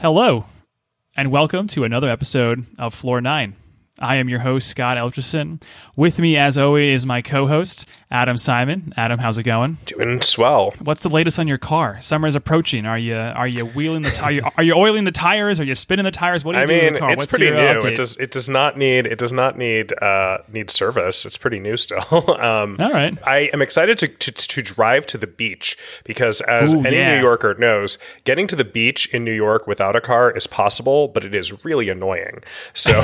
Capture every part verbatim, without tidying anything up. Hello, and welcome to another episode of Floor Nine. I am your host, Scott Eltresen. With me, as always, is my co-host, Adam Simon. Adam, how's it going? Doing swell. What's the latest on your car? Summer's approaching. Are you are you wheeling the t- are you are you oiling the tires? Are you spinning the tires? What are you I doing mean, in the car? It's What's pretty new. Update? It does it does not need it does not need uh, need service. It's pretty new still. um, All right. I am excited to, to to drive to the beach because, as Ooh, any yeah. New Yorker knows, getting to the beach in New York without a car is possible, but it is really annoying. So.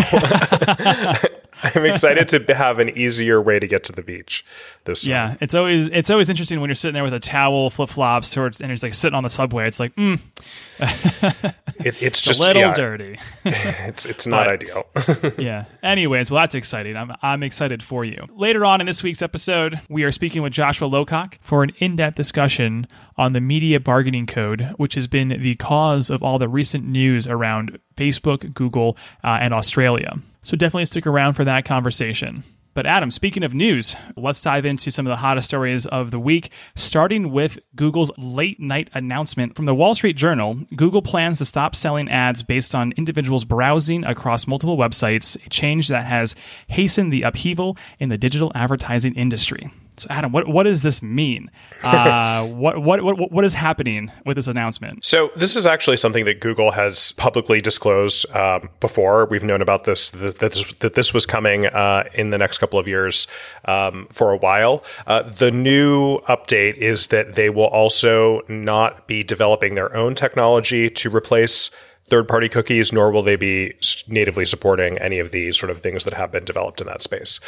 I'm excited to have an easier way to get to the beach this summer. Yeah, it's always it's always interesting when you're sitting there with a towel, flip-flops, or it's, and it's like sitting on the subway. It's like, mm. it, it's, it's just a little yeah, dirty. it's it's not ideal. yeah. Anyways, well, that's exciting. I'm I'm excited for you. Later on in this week's episode, we are speaking with Joshua Lowcock for an in-depth discussion on the media bargaining code, which has been the cause of all the recent news around Facebook, Google, uh, and Australia. So definitely stick around for that conversation. But Adam, speaking of news, let's dive into some of the hottest stories of the week, starting with Google's late night announcement. From the Wall Street Journal, Google plans to stop selling ads based on individuals browsing across multiple websites, a change that has hastened the upheaval in the digital advertising industry. So, Adam, what, what does this mean? Uh, what, what what what is happening with this announcement? So, this is actually something that Google has publicly disclosed um, before. We've known about this that, that, this, that this was coming uh, in the next couple of years um, for a while. Uh, the new update is that they will also not be developing their own technology to replace third-party cookies, nor will they be natively supporting any of the sort of things that have been developed in that space.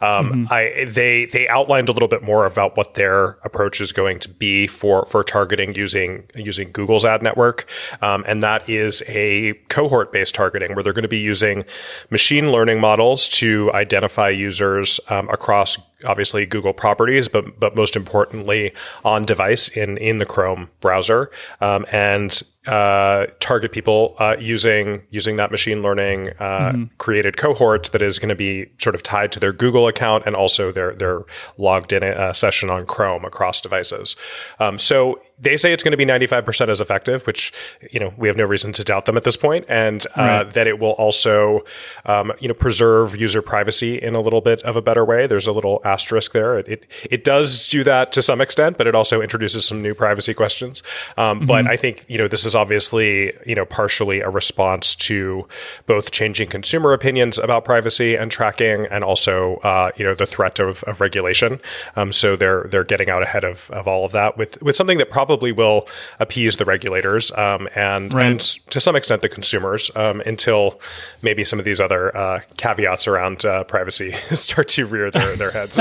Um, mm-hmm. I they they outlined a little bit more about what their approach is going to be for for targeting using using Google's ad network, um, and that is a cohort-based targeting where they're going to be using machine learning models to identify users um, across obviously Google properties, but but most importantly on device in in the Chrome browser, um, and uh, target people uh, using using that machine learning uh, mm-hmm. created cohort that is going to be sort of tied to their Google account and also their their logged in uh, session on Chrome across devices. Um, so they say it's going to be ninety-five percent as effective, which you know we have no reason to doubt them at this point, and uh, right. that it will also um, you know preserve user privacy in a little bit of a better way. There's a little asterisk there. It, it it does do that to some extent, but it also introduces some new privacy questions. Um, mm-hmm. But I think you know this is obviously you know partially a response to both changing consumer opinions about privacy and tracking, and also uh, you know the threat of, of regulation. Um, so they're they're getting out ahead of, of all of that with with something that probably will appease the regulators um, and, right. and to some extent the consumers um, until maybe some of these other uh, caveats around uh, privacy start to rear their, their heads.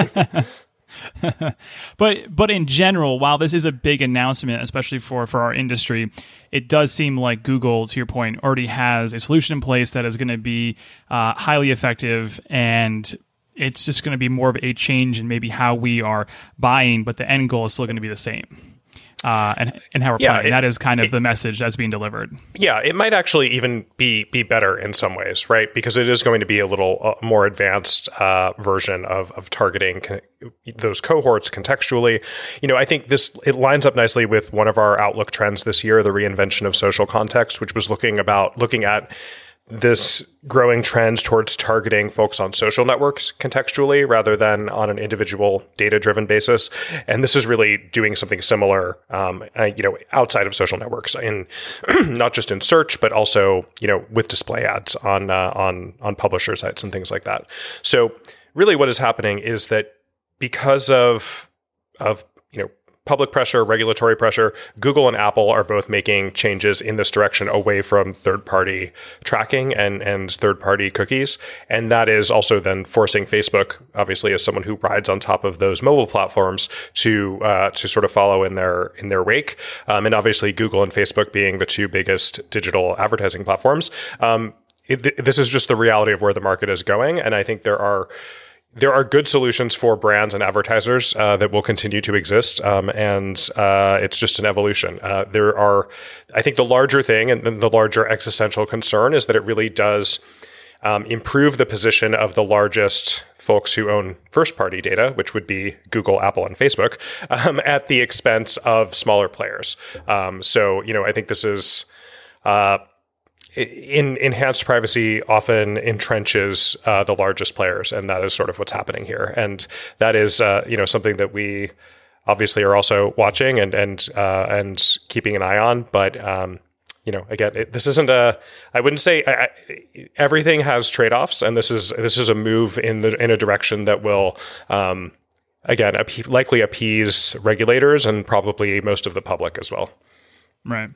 but but in general, while this is a big announcement, especially for, for our industry, it does seem like Google, to your point, already has a solution in place that is going to be uh, highly effective, and it's just going to be more of a change in maybe how we are buying, but the end goal is still going to be the same. Uh, and, and how we're yeah, playing. It, that is kind of it, the message that's being delivered. Yeah, it might actually even be be better in some ways, right? Because it is going to be a little uh, more advanced uh, version of, of targeting con- those cohorts contextually. You know, I think this it lines up nicely with one of our Outlook trends this year, the reinvention of social context, which was looking about looking at this growing trend towards targeting folks on social networks contextually rather than on an individual data-driven basis. And this is really doing something similar, um, uh, you know, outside of social networks, in not just in search, but also, you know, with display ads on, uh, on, on publisher sites and things like that. So really what is happening is that because of, of, you know, public pressure, regulatory pressure, Google and Apple are both making changes in this direction away from third-party tracking and, and third-party cookies. And that is also then forcing Facebook, obviously, as someone who rides on top of those mobile platforms, to uh, to sort of follow in their in their wake. Um, and obviously, Google and Facebook being the two biggest digital advertising platforms. Um, it, th- this is just the reality of where the market is going. And I think there are... There are good solutions for brands and advertisers uh, that will continue to exist, um, and uh, it's just an evolution. Uh, there are, I think, the larger thing and the larger existential concern is that it really does um, improve the position of the largest folks who own first-party data, which would be Google, Apple, and Facebook, um, at the expense of smaller players. Um, so, you know, I think this is... Uh, in enhanced privacy often entrenches uh, the largest players, and that is sort of what's happening here. And that is, uh, you know, something that we obviously are also watching and and uh, and keeping an eye on. But um, you know, again, it, this isn't a. I wouldn't say I, I, everything has trade-offs, and this is this is a move in the in a direction that will. Um, Again, ap- likely appease regulators and probably most of the public as well. Right.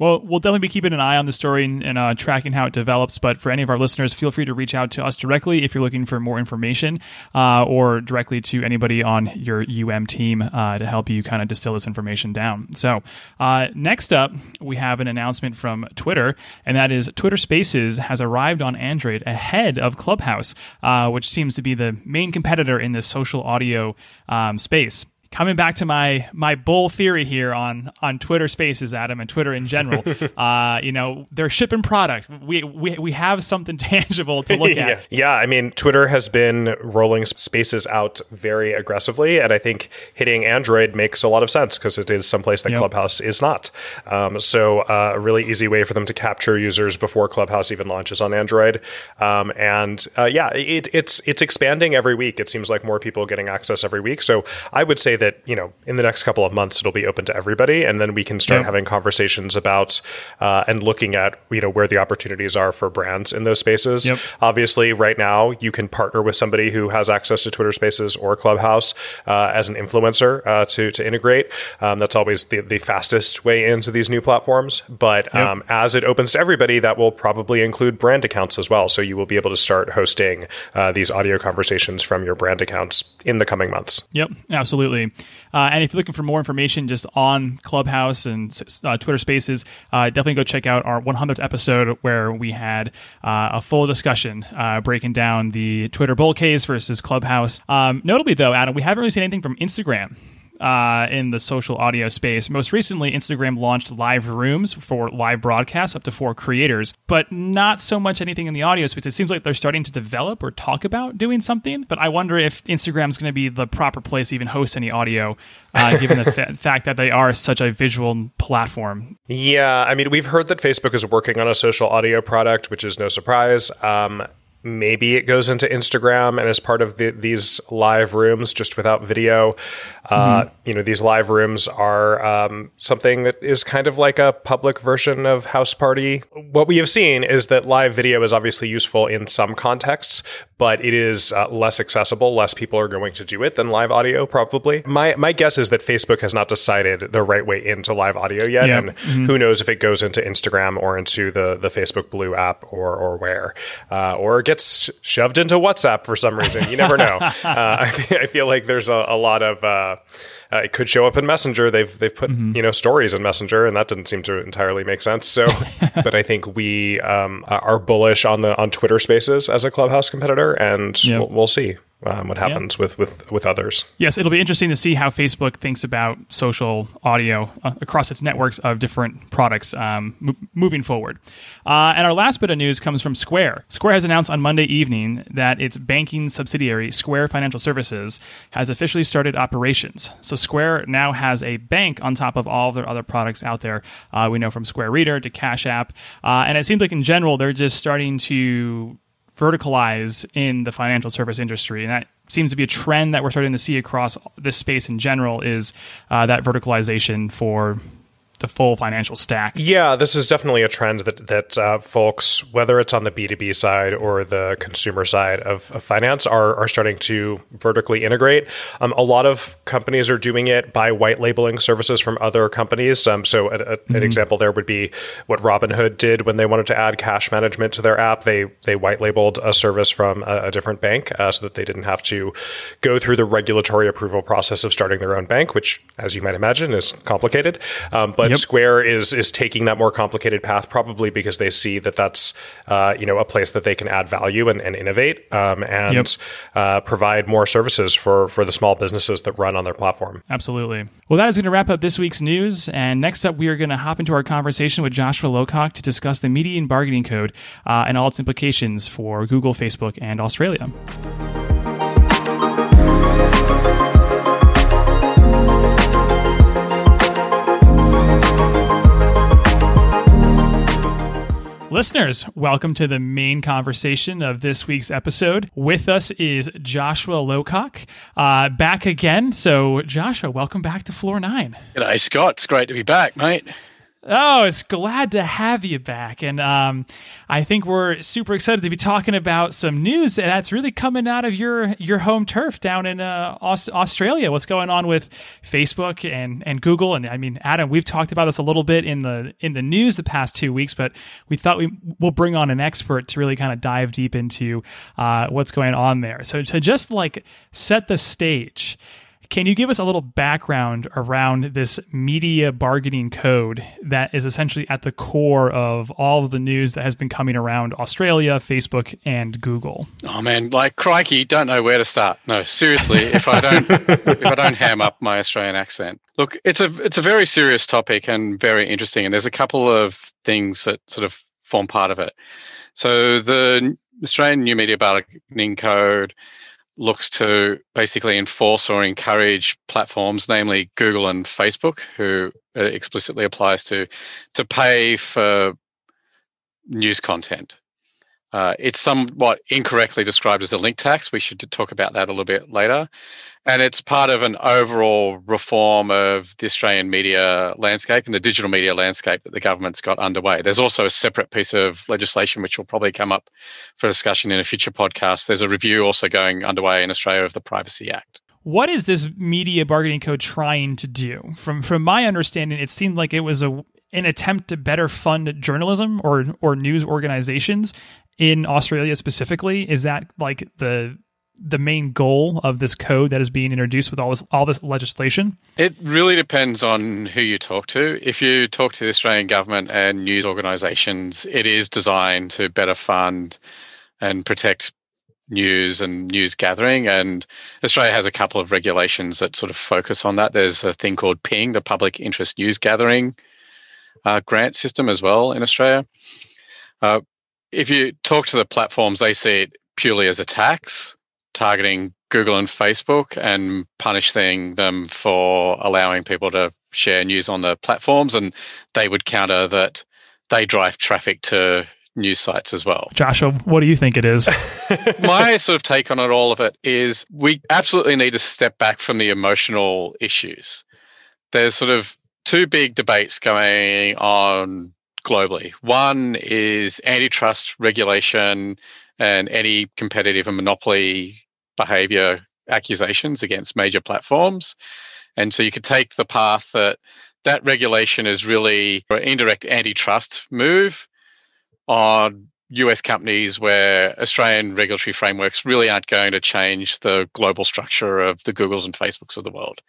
Well, we'll definitely be keeping an eye on the story and, and uh, tracking how it develops. But for any of our listeners, feel free to reach out to us directly if you're looking for more information uh, or directly to anybody on your U M team uh, to help you kind of distill this information down. So uh, next up, we have an announcement from Twitter, and that is Twitter Spaces has arrived on Android ahead of Clubhouse, uh, which seems to be the main competitor in this social audio um, space. Coming back to my my bull theory here on, on Twitter Spaces, Adam, and Twitter in general, uh, you know, they're shipping product. We we we have something tangible to look at. Yeah, I mean, Twitter has been rolling Spaces out very aggressively, and I think hitting Android makes a lot of sense because it is someplace that yep. Clubhouse is not. Um, so uh, a really easy way for them to capture users before Clubhouse even launches on Android. Um, and uh, yeah, it, it's it's expanding every week. It seems like more people getting access every week. So I would say that, you know, in the next couple of months, it'll be open to everybody. And then we can start yeah. having conversations about uh, and looking at, you know, where the opportunities are for brands in those spaces. Yep. Obviously, right now, you can partner with somebody who has access to Twitter Spaces or Clubhouse uh, as an influencer uh, to, to integrate. Um, that's always the, the fastest way into these new platforms. But yep. um, as it opens to everybody, that will probably include brand accounts as well. So you will be able to start hosting uh, these audio conversations from your brand accounts in the coming months. Yep, absolutely. Uh, and if you're looking for more information just on Clubhouse and uh, Twitter Spaces, uh, definitely go check out our one hundredth episode where we had uh, a full discussion uh, breaking down the Twitter bull case versus Clubhouse. Um, notably, though, Adam, we haven't really seen anything from Instagram. Uh, in the social audio space. Most recently, Instagram launched live rooms for live broadcasts up to four creators, but not so much anything in the audio space. It seems like they're starting to develop or talk about doing something, but I wonder if Instagram's going to be the proper place to even host any audio, uh, given the fa- fact that they are such a visual platform. Yeah, I mean, we've heard that Facebook is working on a social audio product, which is no surprise. Um Maybe it goes into Instagram and is part of the, these live rooms just without video. Uh, mm-hmm. You know, these live rooms are um, something that is kind of like a public version of House Party. What we have seen is that live video is obviously useful in some contexts, but it is uh, less accessible. Less people are going to do it than live audio, probably. My my guess is that Facebook has not decided the right way into live audio yet. Yep. And mm-hmm. who knows if it goes into Instagram or into the, the Facebook Blue app or, or where. Uh, or gets shoved into WhatsApp for some reason. You never know. uh, I, I feel like there's a, a lot of uh, uh, it could show up in Messenger. They've they've put mm-hmm. you know stories in Messenger, and that didn't seem to entirely make sense. So, but I think we um, are bullish on the on Twitter Spaces as a Clubhouse competitor, and yep. we'll, we'll see. Um, what happens yeah. with, with, with others. Yes, it'll be interesting to see how Facebook thinks about social audio uh, across its networks of different products um, m- moving forward. Uh, and our last bit of news comes from Square. Square has announced on Monday evening that its banking subsidiary, Square Financial Services, has officially started operations. So Square now has a bank on top of all of their other products out there. Uh, we know from Square Reader to Cash App. Uh, and it seems like in general, they're just starting to verticalize in the financial service industry. And that seems to be a trend that we're starting to see across this space in general is uh, that verticalization for the full financial stack. Yeah, this is definitely a trend that that uh, folks, whether it's on the B two B side or the consumer side of, of finance, are are starting to vertically integrate. Um, a lot of companies are doing it by white labeling services from other companies. Um, so a, a, mm-hmm. an example there would be what Robinhood did when they wanted to add cash management to their app. They they white labeled a service from a, a different bank uh, so that they didn't have to go through the regulatory approval process of starting their own bank, which, as you might imagine, is complicated. Um, but Yep. Square is is taking that more complicated path, probably because they see that that's uh, you know a place that they can add value and, and innovate um, and yep. uh, provide more services for, for the small businesses that run on their platform. Absolutely. Well, that is going to wrap up this week's news. And next up, we are going to hop into our conversation with Joshua Lowcock to discuss the median bargaining code uh, and all its implications for Google, Facebook, and Australia. Listeners, welcome to the main conversation of this week's episode. With us is Joshua Lowcock, uh, back again. So, Joshua, welcome back to Floor Nine. G'day, Scott. It's great to be back, mate. Oh, it's glad to have you back. And um, I think we're super excited to be talking about some news that's really coming out of your your home turf down in uh, Aus- Australia. What's going on with Facebook and, and Google? And I mean, Adam, we've talked about this a little bit in the in the news the past two weeks, but we thought we will bring on an expert to really kind of dive deep into uh, what's going on there. So to just like set the stage, can you give us a little background around this media bargaining code that is essentially at the core of all of the news that has been coming around Australia, Facebook, and Google? Oh man, like crikey, don't know where to start. No, seriously, if I don't if I don't ham up my Australian accent. Look, it's a it's a very serious topic and very interesting, and there's a couple of things that sort of form part of it. So the Australian New Media Bargaining Code looks to basically enforce or encourage platforms, namely Google and Facebook, who it explicitly applies to, to pay for news content. Uh, it's somewhat incorrectly described as a link tax. We should talk about that a little bit later. And it's part of an overall reform of the Australian media landscape and the digital media landscape that the government's got underway. There's also a separate piece of legislation which will probably come up for discussion in a future podcast. There's a review also going underway in Australia of the Privacy Act. What is this media bargaining code trying to do? From from my understanding, it seemed like it was a an attempt to better fund journalism or or news organizations in Australia specifically. Is that like the the main goal of this code that is being introduced with all this all this legislation? It really depends on who you talk to. If you talk to the Australian government and news organisations, it is designed to better fund and protect news and news gathering. And Australia has a couple of regulations that sort of focus on that. There's a thing called PING, the Public Interest News Gathering uh, grant system as well in Australia. Uh, if you talk to the platforms, they see it purely as a tax, targeting Google and Facebook and punishing them for allowing people to share news on the platforms. And they would counter that they drive traffic to news sites as well. Joshua, what do you think it is? My sort of take on it, all of it, is we absolutely need to step back from the emotional issues. There's sort of two big debates going on globally. One is antitrust regulation and any competitive and monopoly behavior accusations against major platforms. And so you could take the path that that regulation is really an indirect antitrust move on U S companies where Australian regulatory frameworks really aren't going to change the global structure of the Googles and Facebooks of the world.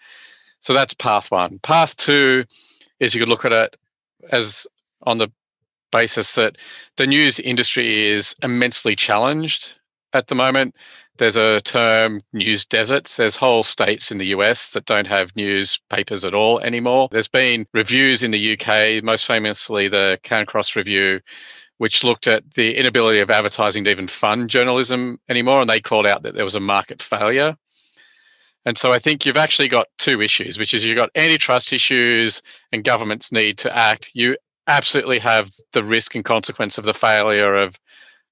So that's path one. Path two is you could look at it as on the basis that the news industry is immensely challenged at the moment. There's a term, news deserts. There's whole states in the U S that don't have newspapers at all anymore. There's been reviews in the U K, most famously the Cancross review, which looked at the inability of advertising to even fund journalism anymore, and they called out that there was a market failure. And so I think you've actually got two issues, which is you've got antitrust issues and governments need to act. You absolutely have the risk and consequence of the failure of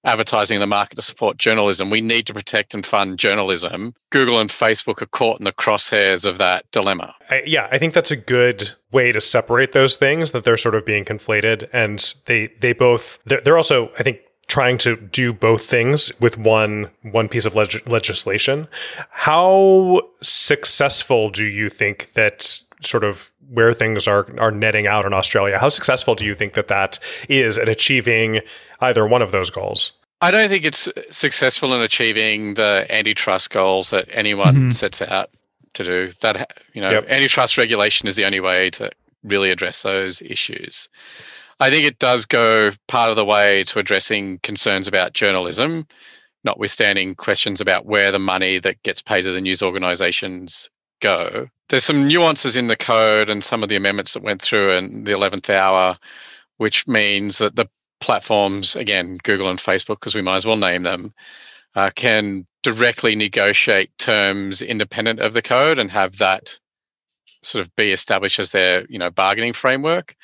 advertising in the market to support journalism. We need to protect and fund journalism. Google and Facebook are caught in the crosshairs of that dilemma. I, yeah, I think that's a good way to separate those things, that they're sort of being conflated. And they they both, they're, they're also, I think, trying to do both things with one one piece of leg- legislation. How successful do you think that sort of where things are are netting out in Australia, how successful do you think that that is at achieving either one of those goals? I don't think it's successful in achieving the antitrust goals that anyone mm-hmm. sets out to do. That, you know, yep. Antitrust regulation is the only way to really address those issues. I think it does go part of the way to addressing concerns about journalism, notwithstanding questions about where the money that gets paid to the news organisations go. There's some nuances in the code and some of the amendments that went through in the eleventh hour, which means that the platforms, again, Google and Facebook, because we might as well name them, uh, can directly negotiate terms independent of the code and have that sort of be established as their, you know, bargaining framework.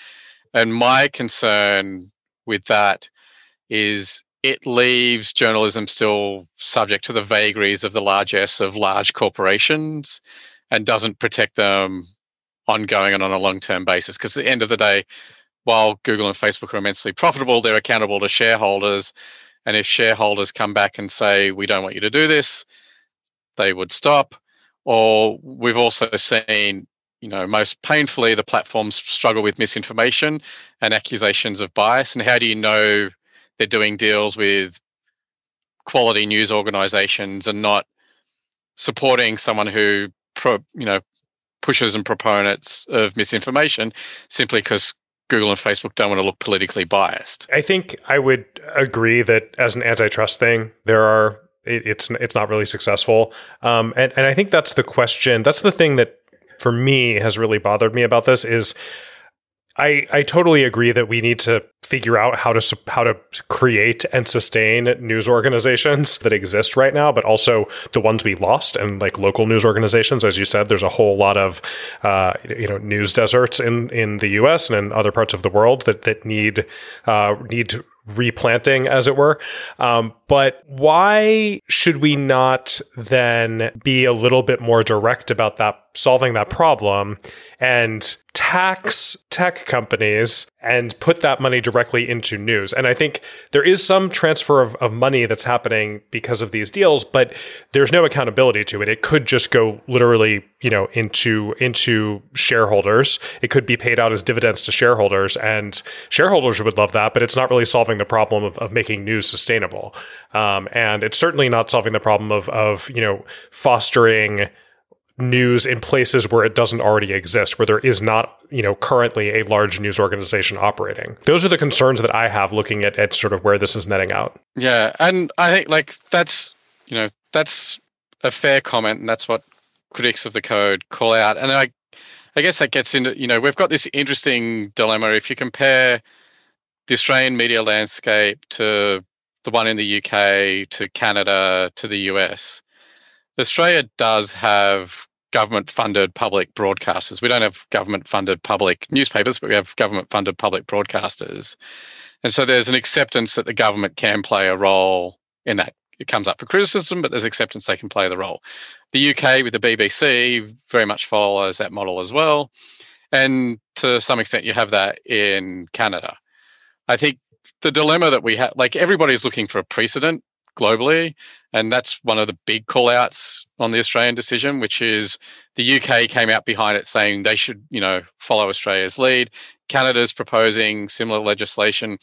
And my concern with that is it leaves journalism still subject to the vagaries of the largesse of large corporations and doesn't protect them ongoing and on a long-term basis. Because at the end of the day, while Google and Facebook are immensely profitable, they're accountable to shareholders. And if shareholders come back and say, we don't want you to do this, they would stop. Or we've also seen, you know, most painfully, the platforms struggle with misinformation and accusations of bias. And how do you know they're doing deals with quality news organizations and not supporting someone who, pro, you know, pushes and proponents of misinformation simply because Google and Facebook don't want to look politically biased? I think I would agree that as an antitrust thing, there are it, it's it's not really successful. Um, and, and I think that's the question. That's the thing that, for me, has really bothered me about this is I, I totally agree that we need to figure out how to how to create and sustain news organizations that exist right now, but also the ones we lost and like local news organizations. As you said, there's a whole lot of uh, you know news deserts in in the U S and in other parts of the world that that need uh, need replanting, as it were. Um, but why should we not then be a little bit more direct about that solving that problem and tax tech companies and put that money directly into news? And I think there is some transfer of, of money that's happening because of these deals, but there's no accountability to it. It could just go literally, you know, into into shareholders. It could be paid out as dividends to shareholders, and shareholders would love that, but it's not really solving the problem of, of making news sustainable. Um, and it's certainly not solving the problem of, of you know, fostering news in places where it doesn't already exist, where there is not, you know, currently a large news organization operating. Those are the concerns that I have looking at, at sort of where this is netting out. Yeah. And I think like that's, you know, that's a fair comment. And that's what critics of the code call out. And I, I guess that gets into, you know, we've got this interesting dilemma. If you compare the Australian media landscape to the one in the U K, to Canada, to the U S, Australia does have government-funded public broadcasters. We don't have government-funded public newspapers, but we have government-funded public broadcasters. And so there's an acceptance that the government can play a role in that. It comes up for criticism, but there's acceptance they can play the role. The U K with the B B C very much follows that model as well. And to some extent, you have that in Canada. I think the dilemma that we have, like everybody's looking for a precedent globally, and that's one of the big call-outs on the Australian decision, which is the U K came out behind it saying they should, you know, follow Australia's lead. Canada's proposing similar legislation.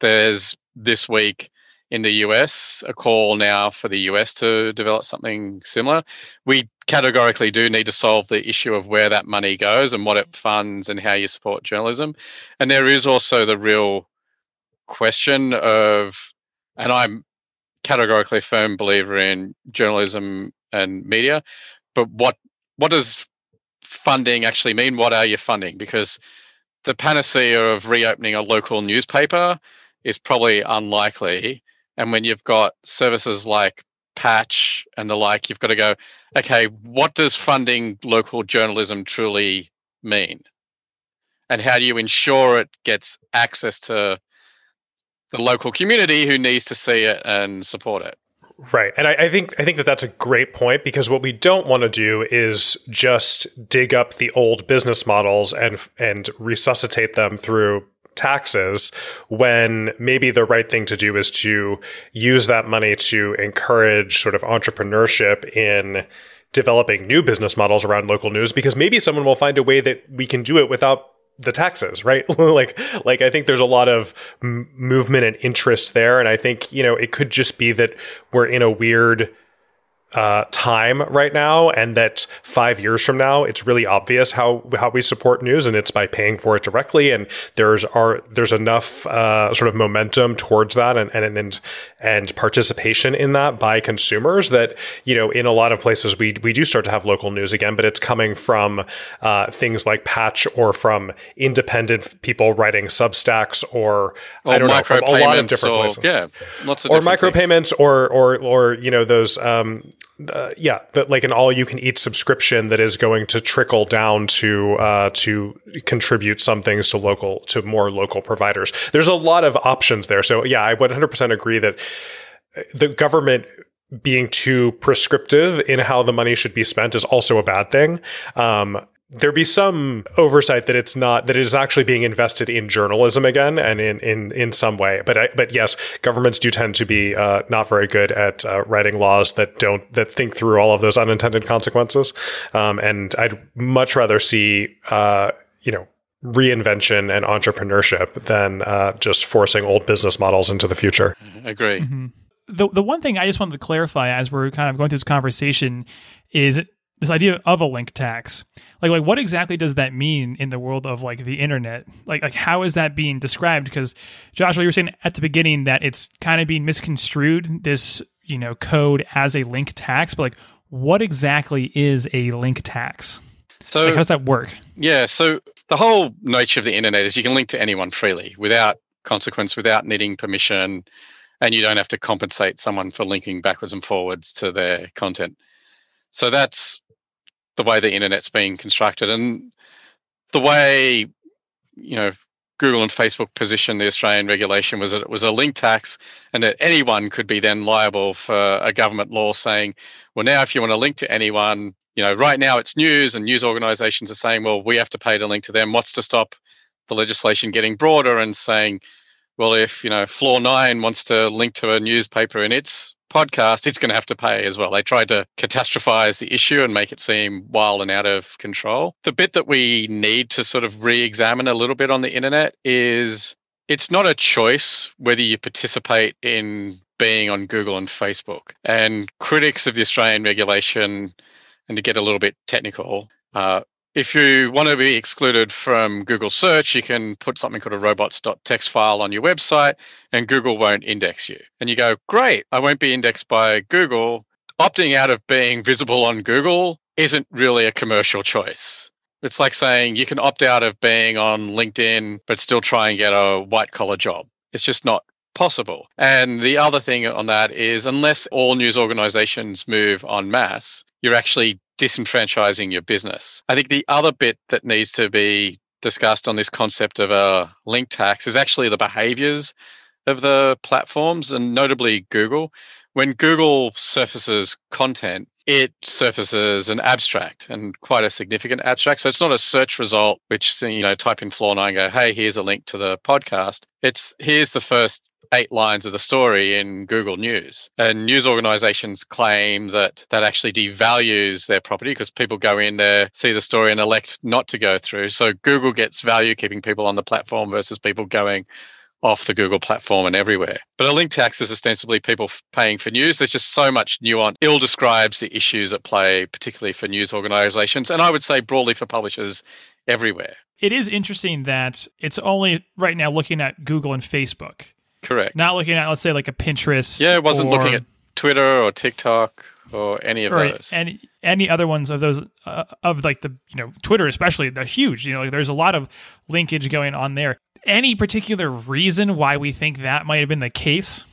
There's this week in the U S a call now for the U S to develop something similar. We categorically do need to solve the issue of where that money goes and what it funds and how you support journalism. And there is also the real question of, and I'm categorically a firm believer in journalism and media, but what what does funding actually mean? What are you funding? Because the panacea of reopening a local newspaper is probably unlikely. And when you've got services like Patch and the like, you've got to go, okay, what does funding local journalism truly mean? And how do you ensure it gets access to the local community who needs to see it and support it? Right. And I, I think I think that that's a great point, because what we don't want to do is just dig up the old business models and and resuscitate them through taxes, when maybe the right thing to do is to use that money to encourage sort of entrepreneurship in developing new business models around local news, because maybe someone will find a way that we can do it without the taxes, right? like, like I think there's a lot of m- movement and interest there. And I think, you know, it could just be that we're in a weird uh, time right now, and that five years from now, it's really obvious how, how we support news, and it's by paying for it directly. And there's are, there's enough uh, sort of momentum towards that and, and, and, and participation in that by consumers that, you know, in a lot of places we, we do start to have local news again, but it's coming from uh, things like Patch, or from independent people writing Substacks, or, or I don't know, from a lot of different or, places. Yeah. Lots of or micropayments or, or, or, you know, those, um, uh, yeah, that like an all-you-can-eat subscription that is going to trickle down to uh, to contribute some things to local to more local providers. There's a lot of options there. So yeah, I would one hundred percent agree that the government being too prescriptive in how the money should be spent is also a bad thing. Um, There'd be some oversight that it's not, that it is actually being invested in journalism again and in in, in some way. But I, but yes, governments do tend to be uh, not very good at uh, writing laws that don't that think through all of those unintended consequences. Um, and I'd much rather see uh, you know reinvention and entrepreneurship than uh, just forcing old business models into the future. I agree. Mm-hmm. The the one thing I just wanted to clarify as we're kind of going through this conversation is this idea of a link tax. Like, like what exactly does that mean in the world of like the internet? Like, like how is that being described? Because Joshua, you were saying at the beginning that it's kind of being misconstrued, this, you know, code as a link tax, but like what exactly is a link tax? So like, how does that work? Yeah. So the whole nature of the internet is you can link to anyone freely without consequence, without needing permission, and you don't have to compensate someone for linking backwards and forwards to their content. So that's the way the internet's being constructed, and the way, you know, Google and Facebook positioned the Australian regulation was that it was a link tax, and that anyone could be then liable for a government law saying, well, now if you want to link to anyone, you know, right now it's news, and news organisations are saying, well, we have to pay to link to them. What's to stop the legislation getting broader and saying, well, if, you know, Floor Nine wants to link to a newspaper in its podcast, it's going to have to pay as well. They tried to catastrophize the issue and make it seem wild and out of control. The bit that we need to sort of re-examine a little bit on the internet is it's not a choice whether you participate in being on Google and Facebook. And critics of the Australian regulation, and to get a little bit technical, uh, if you want to be excluded from Google search, you can put something called a robots dot t x file on your website and Google won't index you. And you go, great, I won't be indexed by Google. Opting out of being visible on Google isn't really a commercial choice. It's like saying you can opt out of being on LinkedIn, but still try and get a white collar job. It's just not possible. And the other thing on that is unless all news organizations move en masse, you're actually disenfranchising your business. I think the other bit that needs to be discussed on this concept of a link tax is actually the behaviors of the platforms, and notably Google. When Google surfaces content, it surfaces an abstract, and quite a significant abstract. So it's not a search result, which, you know, type in Floor Nine and go, hey, here's a link to the podcast. It's here's the first eight lines of the story in Google News. And news organizations claim that that actually devalues their property because people go in there, see the story and elect not to go through. So Google gets value keeping people on the platform versus people going off the Google platform and everywhere. But a link tax is ostensibly people f- paying for news. There's just so much nuance. Ill describes the issues at play, particularly for news organizations, and I would say broadly for publishers everywhere. It is interesting that it's only right now looking at Google and Facebook. Correct. Not looking at, let's say, like a Pinterest. Yeah, it wasn't or, looking at Twitter or TikTok or any of or those. Any any other ones of those uh, of like the, you know, Twitter especially, they're huge. You know, like there's a lot of linkage going on there. Any particular reason why we think that might have been the case?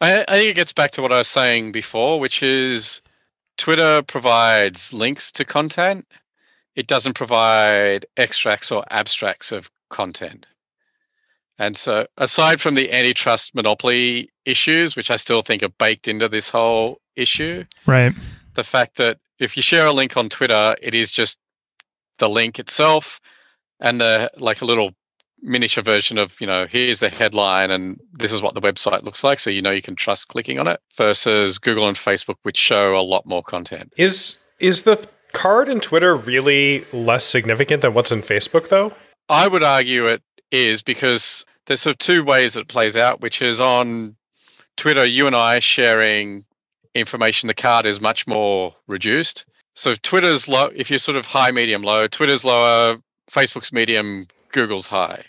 I, I think it gets back to what I was saying before, which is Twitter provides links to content. It doesn't provide extracts or abstracts of content. And so aside from the antitrust monopoly issues, which I still think are baked into this whole issue, right? The fact that if you share a link on Twitter, it is just the link itself and the, like a little miniature version of, you know, here's the headline and this is what the website looks like. So, you know, you can trust clicking on it versus Google and Facebook, which show a lot more content. Is is the card in Twitter really less significant than what's in Facebook, though? I would argue it is, because there's sort of two ways that it plays out, which is on Twitter, you and I sharing information, the card is much more reduced. So if Twitter's low, if you're sort of high, medium, low, Twitter's lower, Facebook's medium, Google's high.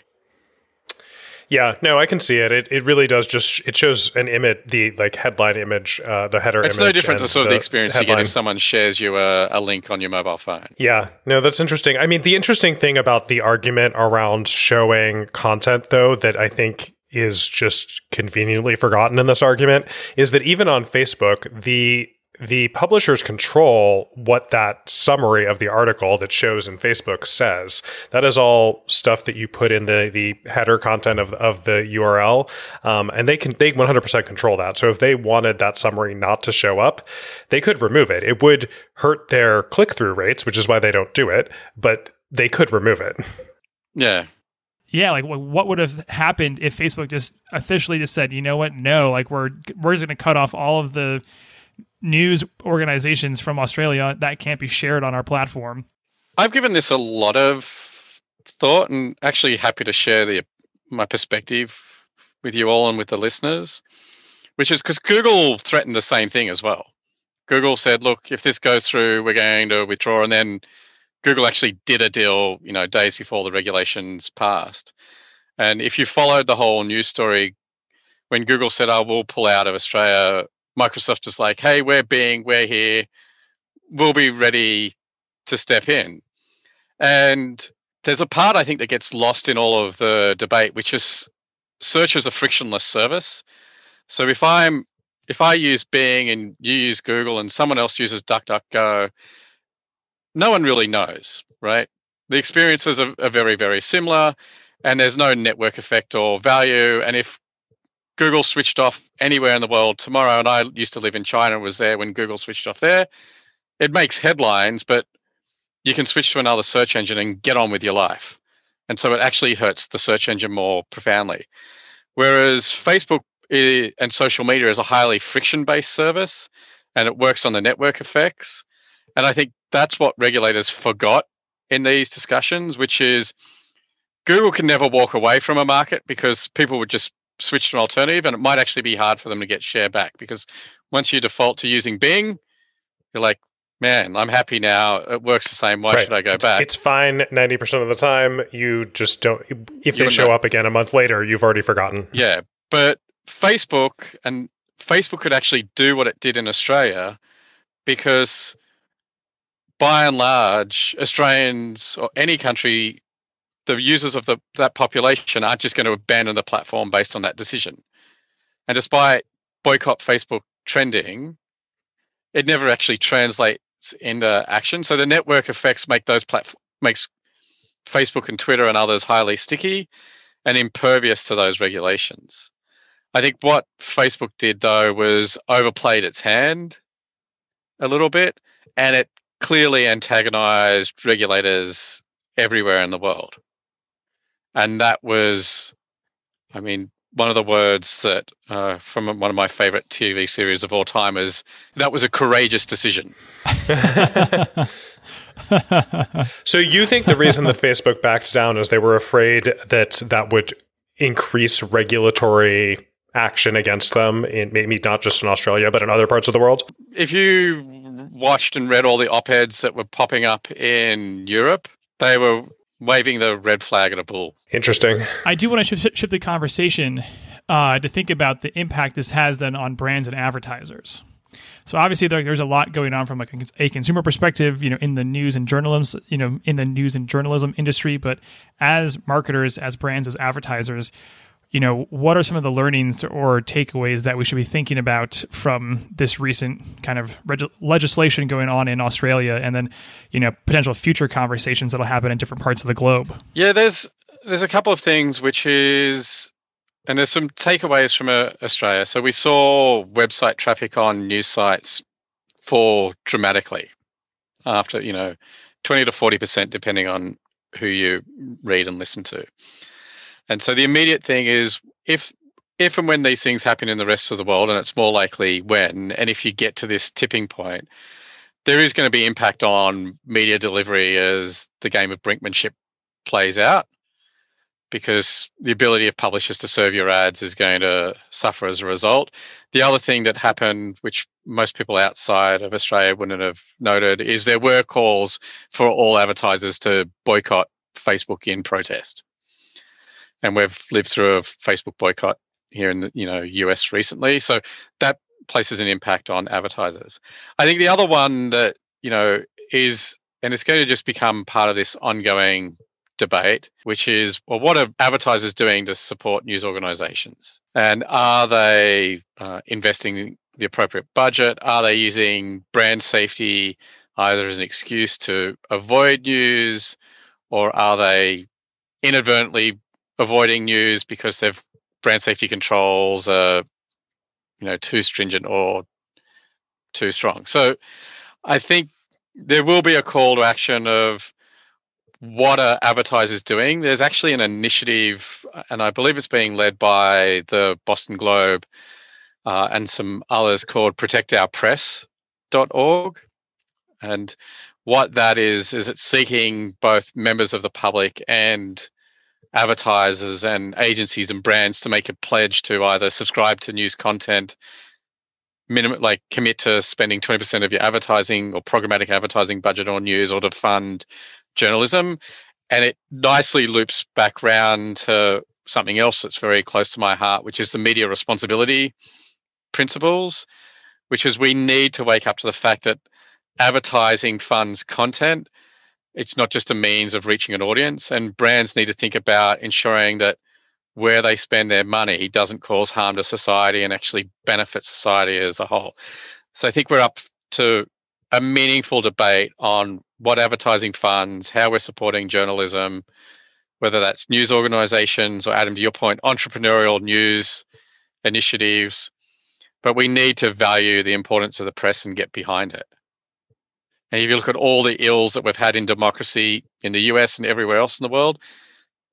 Yeah, no, I can see it. It it really does just, it shows an image, the like headline image, uh, the header image. It's no different to sort of the experience you get if someone shares you a, a link on your mobile phone. Yeah, no, that's interesting. I mean, the interesting thing about the argument around showing content, though, that I think is just conveniently forgotten in this argument is that even on Facebook, the the publishers control what that summary of the article that shows in Facebook says. That is all stuff that you put in the the header content of, of the U R L, um, and they can they one hundred percent control that. So if they wanted that summary not to show up, they could remove it. It would hurt their click-through rates, which is why they don't do it, but they could remove it. Yeah. Yeah, like what would have happened if Facebook just officially just said, you know what, no, like we're we're just going to cut off all of the news organizations from Australia that can't be shared on our platform. I've given this a lot of thought and actually happy to share the my perspective with you all and with the listeners, which is because Google threatened the same thing as well. Google said, look, if this goes through, we're going to withdraw. And then Google actually did a deal, you know, days before the regulations passed. And if you followed the whole news story, when Google said, oh, we'll pull out of Australia, Microsoft is like, hey, we're Bing, we're here, we'll be ready to step in. And there's a part I think that gets lost in all of the debate, which is search is a frictionless service. So if I'm if I use Bing and you use Google and someone else uses DuckDuckGo, no one really knows, right? The experiences are, are very, very similar, and there's no network effect or value. And if Google switched off anywhere in the world tomorrow, and I used to live in China and was there when Google switched off there, it makes headlines, but you can switch to another search engine and get on with your life. And so it actually hurts the search engine more profoundly. Whereas Facebook is, and social media is a highly friction-based service, and it works on the network effects. And I think that's what regulators forgot in these discussions, which is Google can never walk away from a market because people would just switch to an alternative, and it might actually be hard for them to get share back because once you default to using Bing, you're like, man, I'm happy now. It works the same. Why right. should I go it's, back? It's fine ninety percent of the time. You just don't – if you they show know. up again a month later, you've already forgotten. Yeah, but Facebook – and Facebook could actually do what it did in Australia because – by and large, Australians or any country, the users of the, that population aren't just going to abandon the platform based on that decision. And despite boycott Facebook trending, it never actually translates into action. So the network effects make those platf- makes Facebook and Twitter and others highly sticky and impervious to those regulations. I think what Facebook did, though, was overplayed its hand a little bit, and it clearly antagonized regulators everywhere in the world. And that was, I mean, one of the words that uh, from one of my favorite T V series of all time is, that was a courageous decision. So you think the reason that Facebook backed down is they were afraid that that would increase regulatory action against them, in maybe not just in Australia, but in other parts of the world? If you watched and read all the op-eds that were popping up in Europe, they were waving the red flag at a bull. Interesting. I do want to shift, shift the conversation uh, to think about the impact this has then on brands and advertisers. So obviously there, there's a lot going on from like a consumer perspective, you know, in the news and journalism, you know, in the news and journalism industry. But as marketers, as brands, as advertisers, you know, what are some of the learnings or takeaways that we should be thinking about from this recent kind of reg- legislation going on in Australia, and then, you know, potential future conversations that'll happen in different parts of the globe? Yeah, there's there's a couple of things, which is, and there's some takeaways from uh, Australia. So we saw website traffic on news sites fall dramatically after, you know, twenty to forty percent, depending on who you read and listen to. And so the immediate thing is, if if and when these things happen in the rest of the world, and it's more likely when, and if you get to this tipping point, there is going to be impact on media delivery as the game of brinkmanship plays out, because the ability of publishers to serve your ads is going to suffer as a result. The other thing that happened, which most people outside of Australia wouldn't have noted, is there were calls for all advertisers to boycott Facebook in protest. And we've lived through a Facebook boycott here in the you know U S recently, so that places an impact on advertisers. I think the other one that you know is, and it's going to just become part of this ongoing debate, which is, well, what are advertisers doing to support news organizations, and are they uh, investing the appropriate budget? Are they using brand safety either as an excuse to avoid news, or are they inadvertently avoiding news because their brand safety controls are, you know, too stringent or too strong? So I think there will be a call to action of what are advertisers doing. There's actually an initiative, and I believe it's being led by the Boston Globe uh, and some others, called Protect Our Press dot org. And what that is, is it's seeking both members of the public and advertisers and agencies and brands to make a pledge to either subscribe to news content, minimum, like commit to spending twenty percent of your advertising or programmatic advertising budget on news, or to fund journalism. And it nicely loops back round to something else that's very close to my heart, which is the media responsibility principles, which is we need to wake up to the fact that advertising funds content. It's not just a means of reaching an audience, and brands need to think about ensuring that where they spend their money doesn't cause harm to society and actually benefits society as a whole. So I think we're up to a meaningful debate on what advertising funds, how we're supporting journalism, whether that's news organizations or, Adam, to your point, entrepreneurial news initiatives. But we need to value the importance of the press and get behind it. And if you look at all the ills that we've had in democracy in the U S and everywhere else in the world,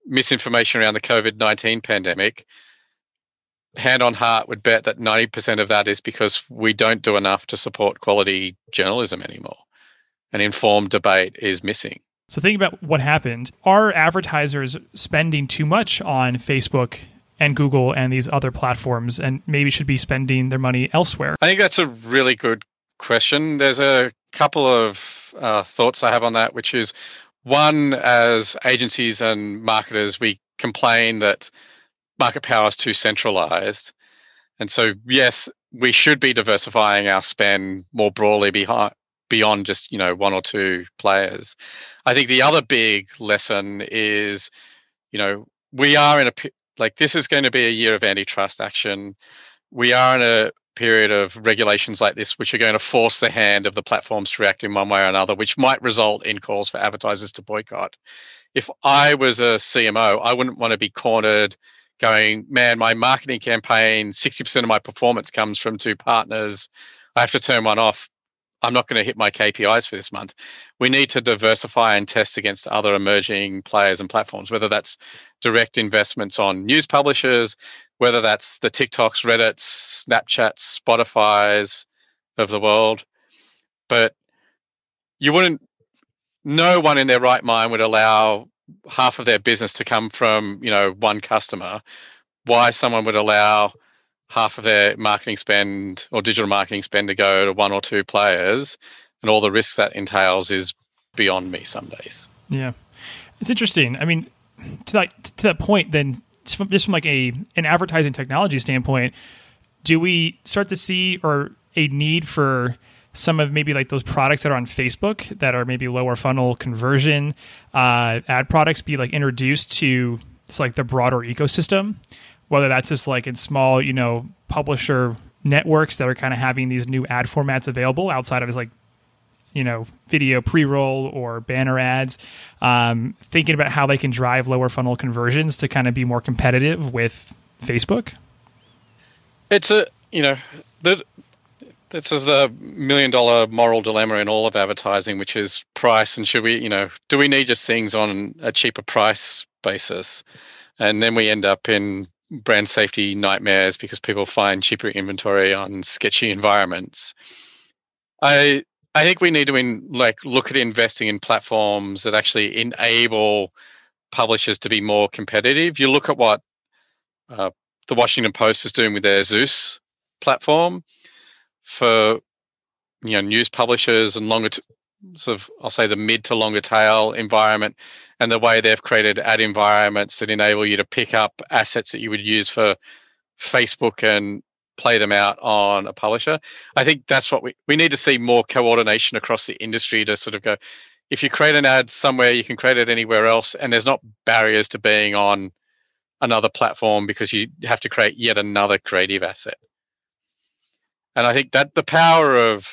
misinformation around the COVID nineteen pandemic, hand on heart would bet that ninety percent of that is because we don't do enough to support quality journalism anymore. An informed debate is missing. So think about what happened. Are advertisers spending too much on Facebook and Google and these other platforms, and maybe should be spending their money elsewhere? I think that's a really good question. There's a couple of uh, thoughts I have on that, which is, one, as agencies and marketers, we complain that market power is too centralized. And so, yes, we should be diversifying our spend more broadly behind, beyond just, you know, one or two players. I think the other big lesson is, you know, we are in a, like, this is going to be a year of antitrust action. We are in a period of regulations like this, which are going to force the hand of the platforms to react in one way or another, which might result in calls for advertisers to boycott. If I was a C M O, I wouldn't want to be cornered going, man, my marketing campaign, sixty percent of my performance comes from two partners. I have to turn one off. I'm not going to hit my K P Is for this month. We need to diversify and test against other emerging players and platforms, whether that's direct investments on news publishers, whether that's the TikToks, Reddits, Snapchats, Spotifys of the world. But you wouldn't, no one in their right mind would allow half of their business to come from, you know, one customer. Why someone would allow half of their marketing spend or digital marketing spend to go to one or two players and all the risks that entails is beyond me some days. Yeah. It's interesting. I mean, to that, to that point, then, just from, just from like a an advertising technology standpoint, do we start to see or a need for some of maybe like those products that are on Facebook that are maybe lower funnel conversion uh, ad products be like introduced to it's like the broader ecosystem, whether that's just like in small, you know, publisher networks that are kind of having these new ad formats available outside of like, you know, video pre-roll or banner ads, um, thinking about how they can drive lower funnel conversions to kind of be more competitive with Facebook? It's a, you know, the, this is the million dollar moral dilemma in all of advertising, which is price. And should we, you know, do we need just things on a cheaper price basis? And then we end up in brand safety nightmares because people find cheaper inventory on sketchy environments. I, I think we need to in, like look at investing in platforms that actually enable publishers to be more competitive. You look at what uh, the Washington Post is doing with their Zeus platform for, you know, news publishers and longer, t- sort of I'll say the mid to longer tail environment, and the way they've created ad environments that enable you to pick up assets that you would use for Facebook and play them out on a publisher. I think that's what we, we need to see more coordination across the industry to sort of go, if you create an ad somewhere, you can create it anywhere else. And there's not barriers to being on another platform because you have to create yet another creative asset. And I think that the power of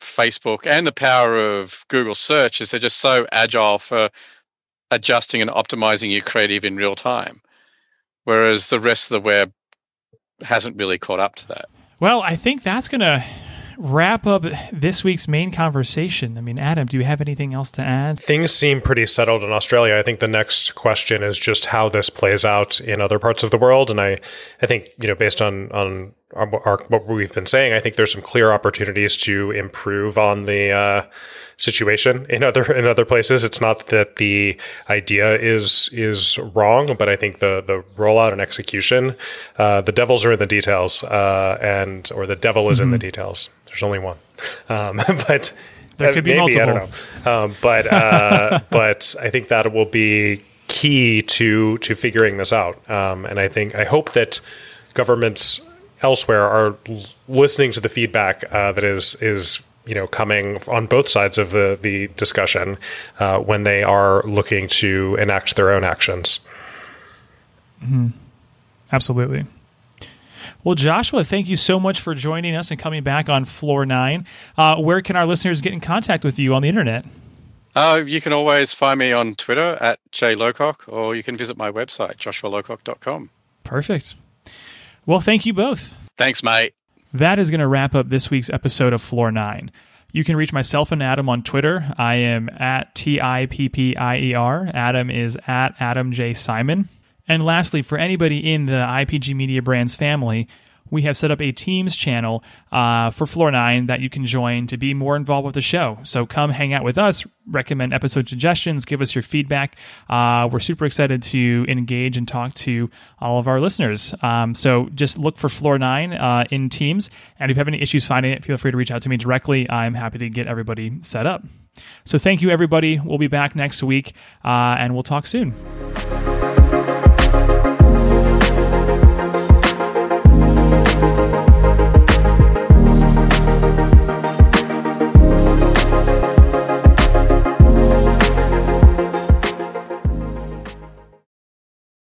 Facebook and the power of Google search is they're just so agile for adjusting and optimizing your creative in real time, whereas the rest of the web hasn't really caught up to that. Well, I think that's going to wrap up this week's main conversation. I mean, Adam, do you have anything else to add? Things seem pretty settled in Australia. I think the next question is just how this plays out in other parts of the world. And I, I think, you know, based on on our, our, what we've been saying, I think there's some clear opportunities to improve on the uh, situation in other in other places. It's not that the idea is is wrong, but I think the the rollout and execution, uh, the devils are in the details, uh, and or the devil is mm-hmm. in the details. There's only one, um, but there could be maybe, multiple. I don't know. Um, but uh, but I think that will be key to to figuring this out. Um, and I think I hope that governments elsewhere are listening to the feedback uh, that is is you know coming on both sides of the the discussion uh, when they are looking to enact their own actions. Mm-hmm. Absolutely. Well, Joshua, thank you so much for joining us and coming back on Floor Nine. Uh, where can our listeners get in contact with you on the internet? Uh, you can always find me on Twitter at J Lowcock, or you can visit my website, joshua lowcock dot com. Perfect. Well, thank you both. Thanks, mate. That is going to wrap up this week's episode of Floor Nine. You can reach myself and Adam on Twitter. I am at T I P P I E R. Adam is at Adam J. Simon. And lastly, for anybody in the I P G Media Brands family, we have set up a Teams channel uh, for Floor Nine that you can join to be more involved with the show. So come hang out with us, recommend episode suggestions, give us your feedback. Uh, we're super excited to engage and talk to all of our listeners. Um, so just look for Floor Nine uh, in Teams. And if you have any issues finding it, feel free to reach out to me directly. I'm happy to get everybody set up. So thank you, everybody. We'll be back next week, uh, and we'll talk soon.